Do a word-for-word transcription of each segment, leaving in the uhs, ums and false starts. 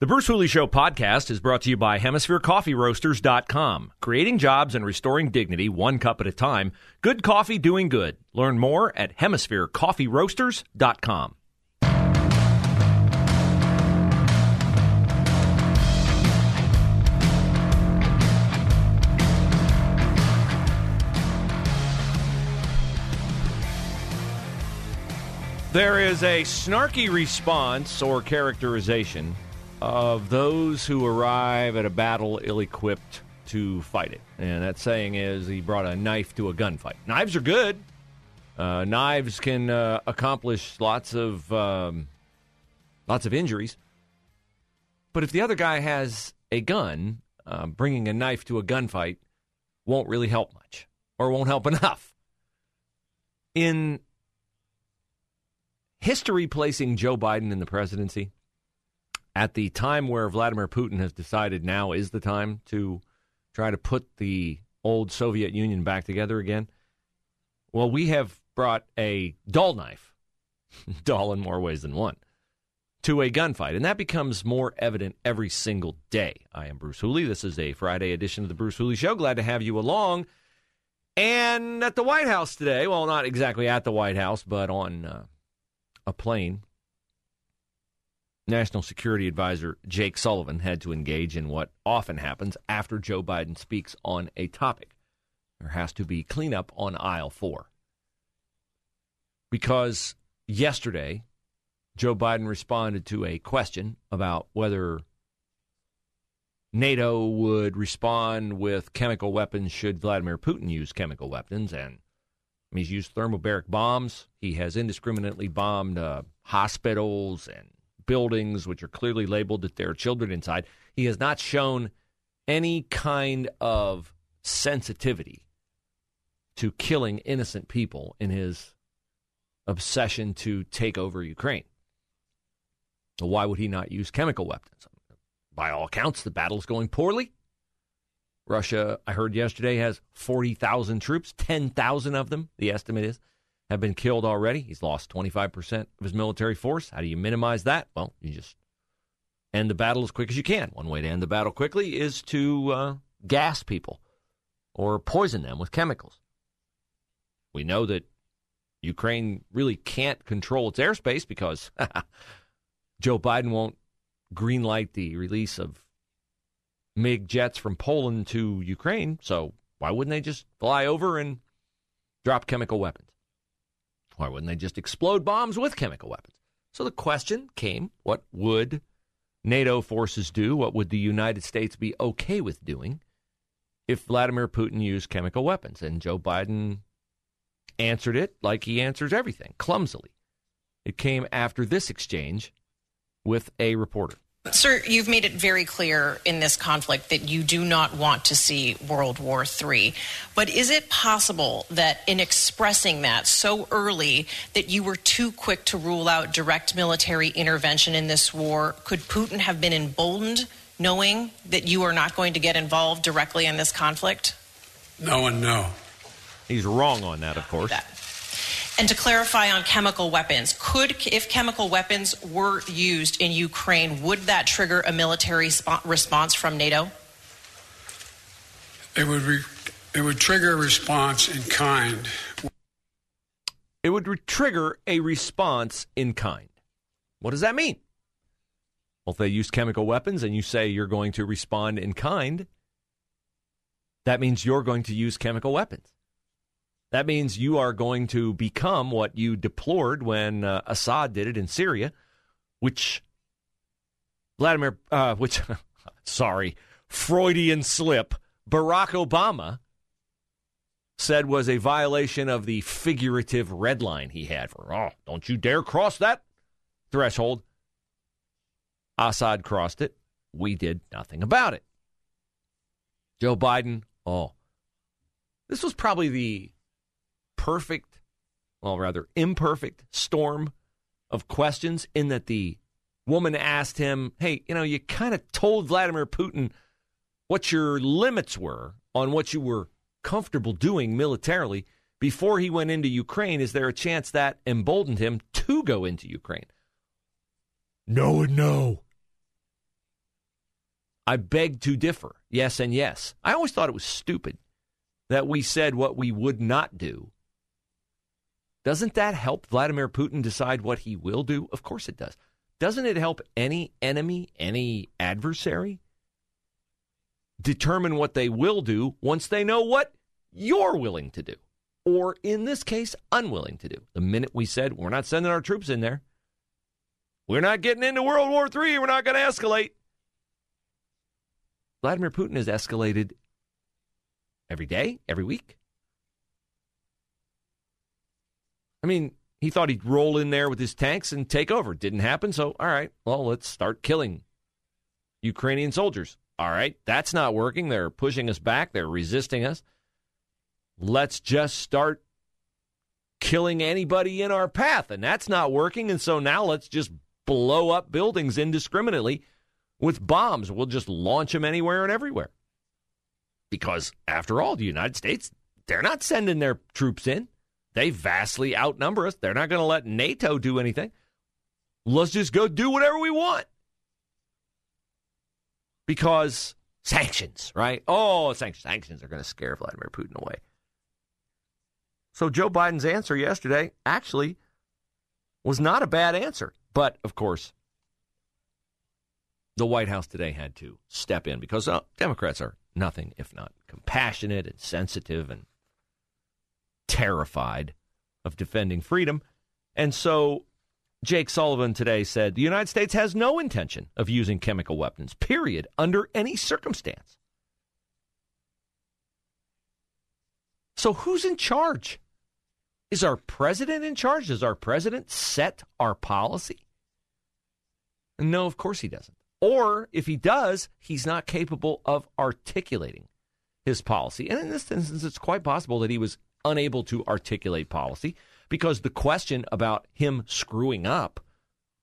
The Bruce Hooley Show podcast is brought to you by Hemisphere Coffee Roasters dot com. Creating jobs and restoring dignity one cup at a time. Good coffee doing good. Learn more at Hemisphere Coffee Roasters dot com. There is a snarky response or characterization of those who arrive at a battle ill-equipped to fight it. And that saying is, he brought a knife to a gunfight. Knives are good. Uh, knives can uh, accomplish lots of um, lots of injuries. But if the other guy has a gun, uh, bringing a knife to a gunfight won't really help much, or won't help enough. In history placing Joe Biden in the presidency, at the time where Vladimir Putin has decided now is the time to try to put the old Soviet Union back together again, well, we have brought a dull knife, dull in more ways than one, to a gunfight. And that becomes more evident every single day. I am Bruce Hooley. This is a Friday edition of the Bruce Hooley Show. Glad to have you along. And at the White House today, well, not exactly at the White House, but on uh, a plane, National Security Advisor Jake Sullivan had to engage in what often happens after Joe Biden speaks on a topic. There has to be cleanup on aisle four. Because yesterday, Joe Biden responded to a question about whether NATO would respond with chemical weapons should Vladimir Putin use chemical weapons. And he's used thermobaric bombs. He has indiscriminately bombed uh, hospitals and buildings, which are clearly labeled that there are children inside. He has not shown any kind of sensitivity to killing innocent people in his obsession to take over Ukraine. So why would he not use chemical weapons? By all accounts, the battle's going poorly. Russia, I heard yesterday, has forty thousand troops, ten thousand of them, the estimate is, have been killed already. He's lost twenty-five percent of his military force. How do you minimize that? Well, you just end the battle as quick as you can. One way to end the battle quickly is to uh, gas people or poison them with chemicals. We know that Ukraine really can't control its airspace because Joe Biden won't greenlight the release of MiG jets from Poland to Ukraine. So why wouldn't they just fly over and drop chemical weapons? Why wouldn't they just explode bombs with chemical weapons? So the question came, what would NATO forces do? What would the United States be okay with doing if Vladimir Putin used chemical weapons? And Joe Biden answered it like he answers everything, clumsily. It came after this exchange with a reporter. Sir, you've made it very clear in this conflict that you do not want to see World War Three. But is it possible that in expressing that so early that you were too quick to rule out direct military intervention in this war? Could Putin have been emboldened knowing that you are not going to get involved directly in this conflict? No and no. He's wrong on that, of course. That. And to clarify on chemical weapons, could, if chemical weapons were used in Ukraine, would that trigger a military spo- response from NATO? It would re- it would trigger a response in kind. It would re- trigger a response in kind. What does that mean? Well, if they use chemical weapons and you say you're going to respond in kind, that means you're going to use chemical weapons. That means you are going to become what you deplored when uh, Assad did it in Syria, which Vladimir, uh, which, sorry, Freudian slip, Barack Obama said was a violation of the figurative red line he had for, oh, don't you dare cross that threshold. Assad crossed it. We did nothing about it. Joe Biden, oh, this was probably the perfect, well, rather imperfect storm of questions in that the woman asked him, hey, you know, you kind of told Vladimir Putin what your limits were on what you were comfortable doing militarily before he went into Ukraine. Is there a chance that emboldened him to go into Ukraine? No and no. I beg to differ. Yes and yes. I always thought it was stupid that we said what we would not do. Doesn't that help Vladimir Putin decide what he will do? Of course it does. Doesn't it help any enemy, any adversary determine what they will do once they know what you're willing to do? Or in this case, unwilling to do. The minute we said, we're not sending our troops in there, we're not getting into World War Three, we're not going to escalate. Vladimir Putin has escalated every day, every week. I mean, he thought he'd roll in there with his tanks and take over. Didn't happen, so all right, well, let's start killing Ukrainian soldiers. All right, that's not working. They're pushing us back. They're resisting us. Let's just start killing anybody in our path, and that's not working, and so now let's just blow up buildings indiscriminately with bombs. We'll just launch them anywhere and everywhere. Because, after all, the United States, they're not sending their troops in. They vastly outnumber us. They're not going to let NATO do anything. Let's just go do whatever we want. Because sanctions, right? Oh, sanctions, sanctions are going to scare Vladimir Putin away. So Joe Biden's answer yesterday actually was not a bad answer. But, of course, the White House today had to step in because uh, Democrats are nothing if not compassionate and sensitive and terrified of defending freedom. And so Jake Sullivan today said the United States has no intention of using chemical weapons, period, under any circumstance. So who's in charge? Is our president in charge? Does our president set our policy? No, of course he doesn't. Or, if he does, he's not capable of articulating his policy. And in this instance, it's quite possible that he was unable to articulate policy because the question about him screwing up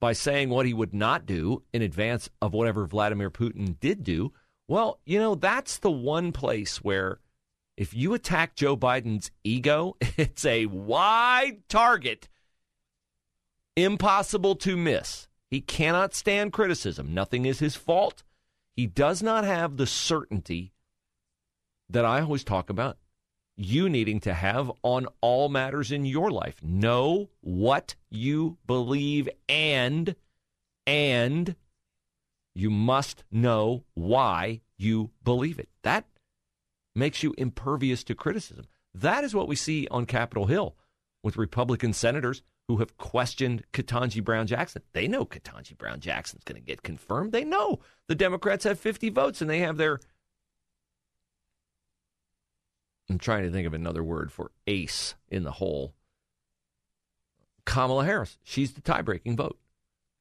by saying what he would not do in advance of whatever Vladimir Putin did do, well, you know, that's the one place where if you attack Joe Biden's ego, it's a wide target, impossible to miss. He cannot stand criticism. Nothing is his fault. He does not have the certainty that I always talk about you needing to have on all matters in your life. Know what you believe and, and you must know why you believe it. That makes you impervious to criticism. That is what we see on Capitol Hill with Republican senators who have questioned Ketanji Brown Jackson. They know Ketanji Brown Jackson's going to get confirmed. They know the Democrats have fifty votes and they have their, I'm trying to think of another word for ace in the hole, Kamala Harris. She's the tie-breaking vote.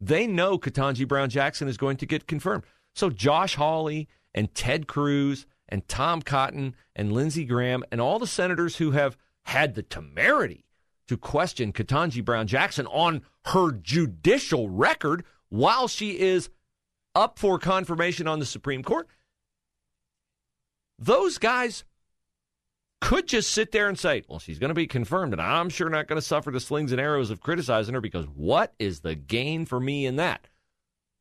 They know Ketanji Brown Jackson is going to get confirmed. So Josh Hawley and Ted Cruz and Tom Cotton and Lindsey Graham and all the senators who have had the temerity to question Ketanji Brown Jackson on her judicial record while she is up for confirmation on the Supreme Court, those guys could just sit there and say, well, she's going to be confirmed, and I'm sure not going to suffer the slings and arrows of criticizing her because what is the gain for me in that?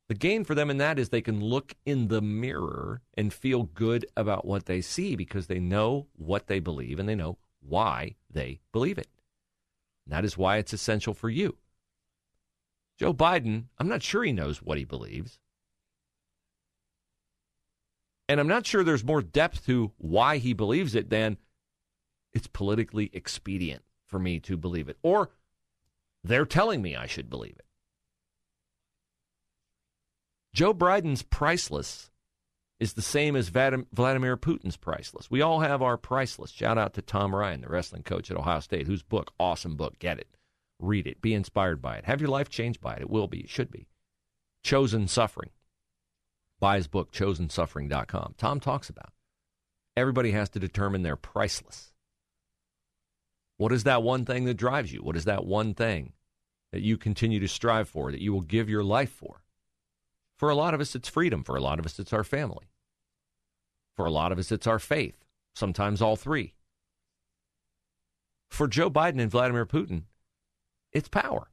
The gain for them in that is they can look in the mirror and feel good about what they see because they know what they believe and they know why they believe it. And that is why it's essential for you. Joe Biden, I'm not sure he knows what he believes. And I'm not sure there's more depth to why he believes it than it's politically expedient for me to believe it. Or they're telling me I should believe it. Joe Biden's priceless is the same as Vladimir Putin's priceless. We all have our priceless. Shout out to Tom Ryan, the wrestling coach at Ohio State, whose book, awesome book, get it, read it, be inspired by it, have your life changed by it. It will be, it should be. Chosen Suffering. Buy his book, Chosen Suffering dot com. Tom talks about everybody has to determine their priceless. What is that one thing that drives you? What is that one thing that you continue to strive for, that you will give your life for? For a lot of us, it's freedom. For a lot of us, it's our family. For a lot of us, it's our faith. Sometimes all three. For Joe Biden and Vladimir Putin, it's power.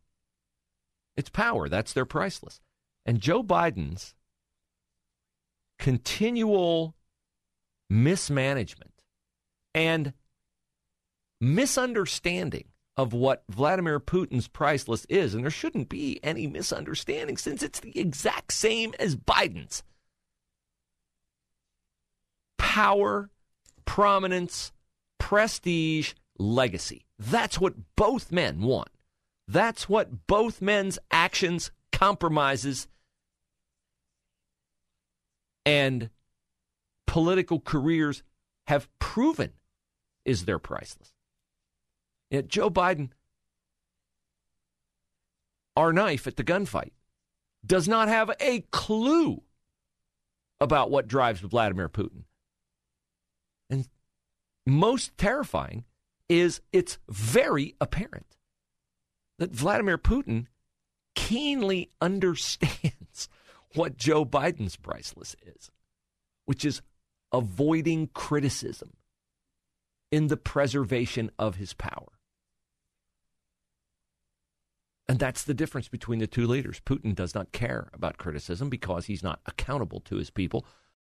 It's power. That's their priceless. And Joe Biden's continual mismanagement and misunderstanding of what Vladimir Putin's priceless is, and there shouldn't be any misunderstanding since it's the exact same as Biden's. Power, prominence, prestige, legacy. That's what both men want. That's what both men's actions, compromises, and political careers have proven is their priceless. Yet Joe Biden, our knife at the gunfight, does not have a clue about what drives Vladimir Putin. And most terrifying is it's very apparent that Vladimir Putin keenly understands what Joe Biden's priceless is, which is avoiding criticism in the preservation of his power. And that's the difference between the two leaders. Putin does not care about criticism because he's not accountable to his people.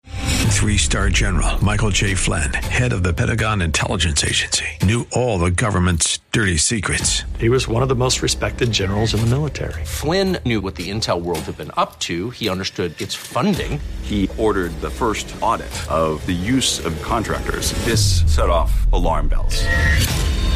Three-star General Michael J. Flynn, head of the Pentagon Intelligence Agency, knew all the government's dirty secrets. He was one of the most respected generals in the military. Flynn knew what the intel world had been up to. He understood its funding. He ordered the first audit of the use of contractors. This set off alarm bells.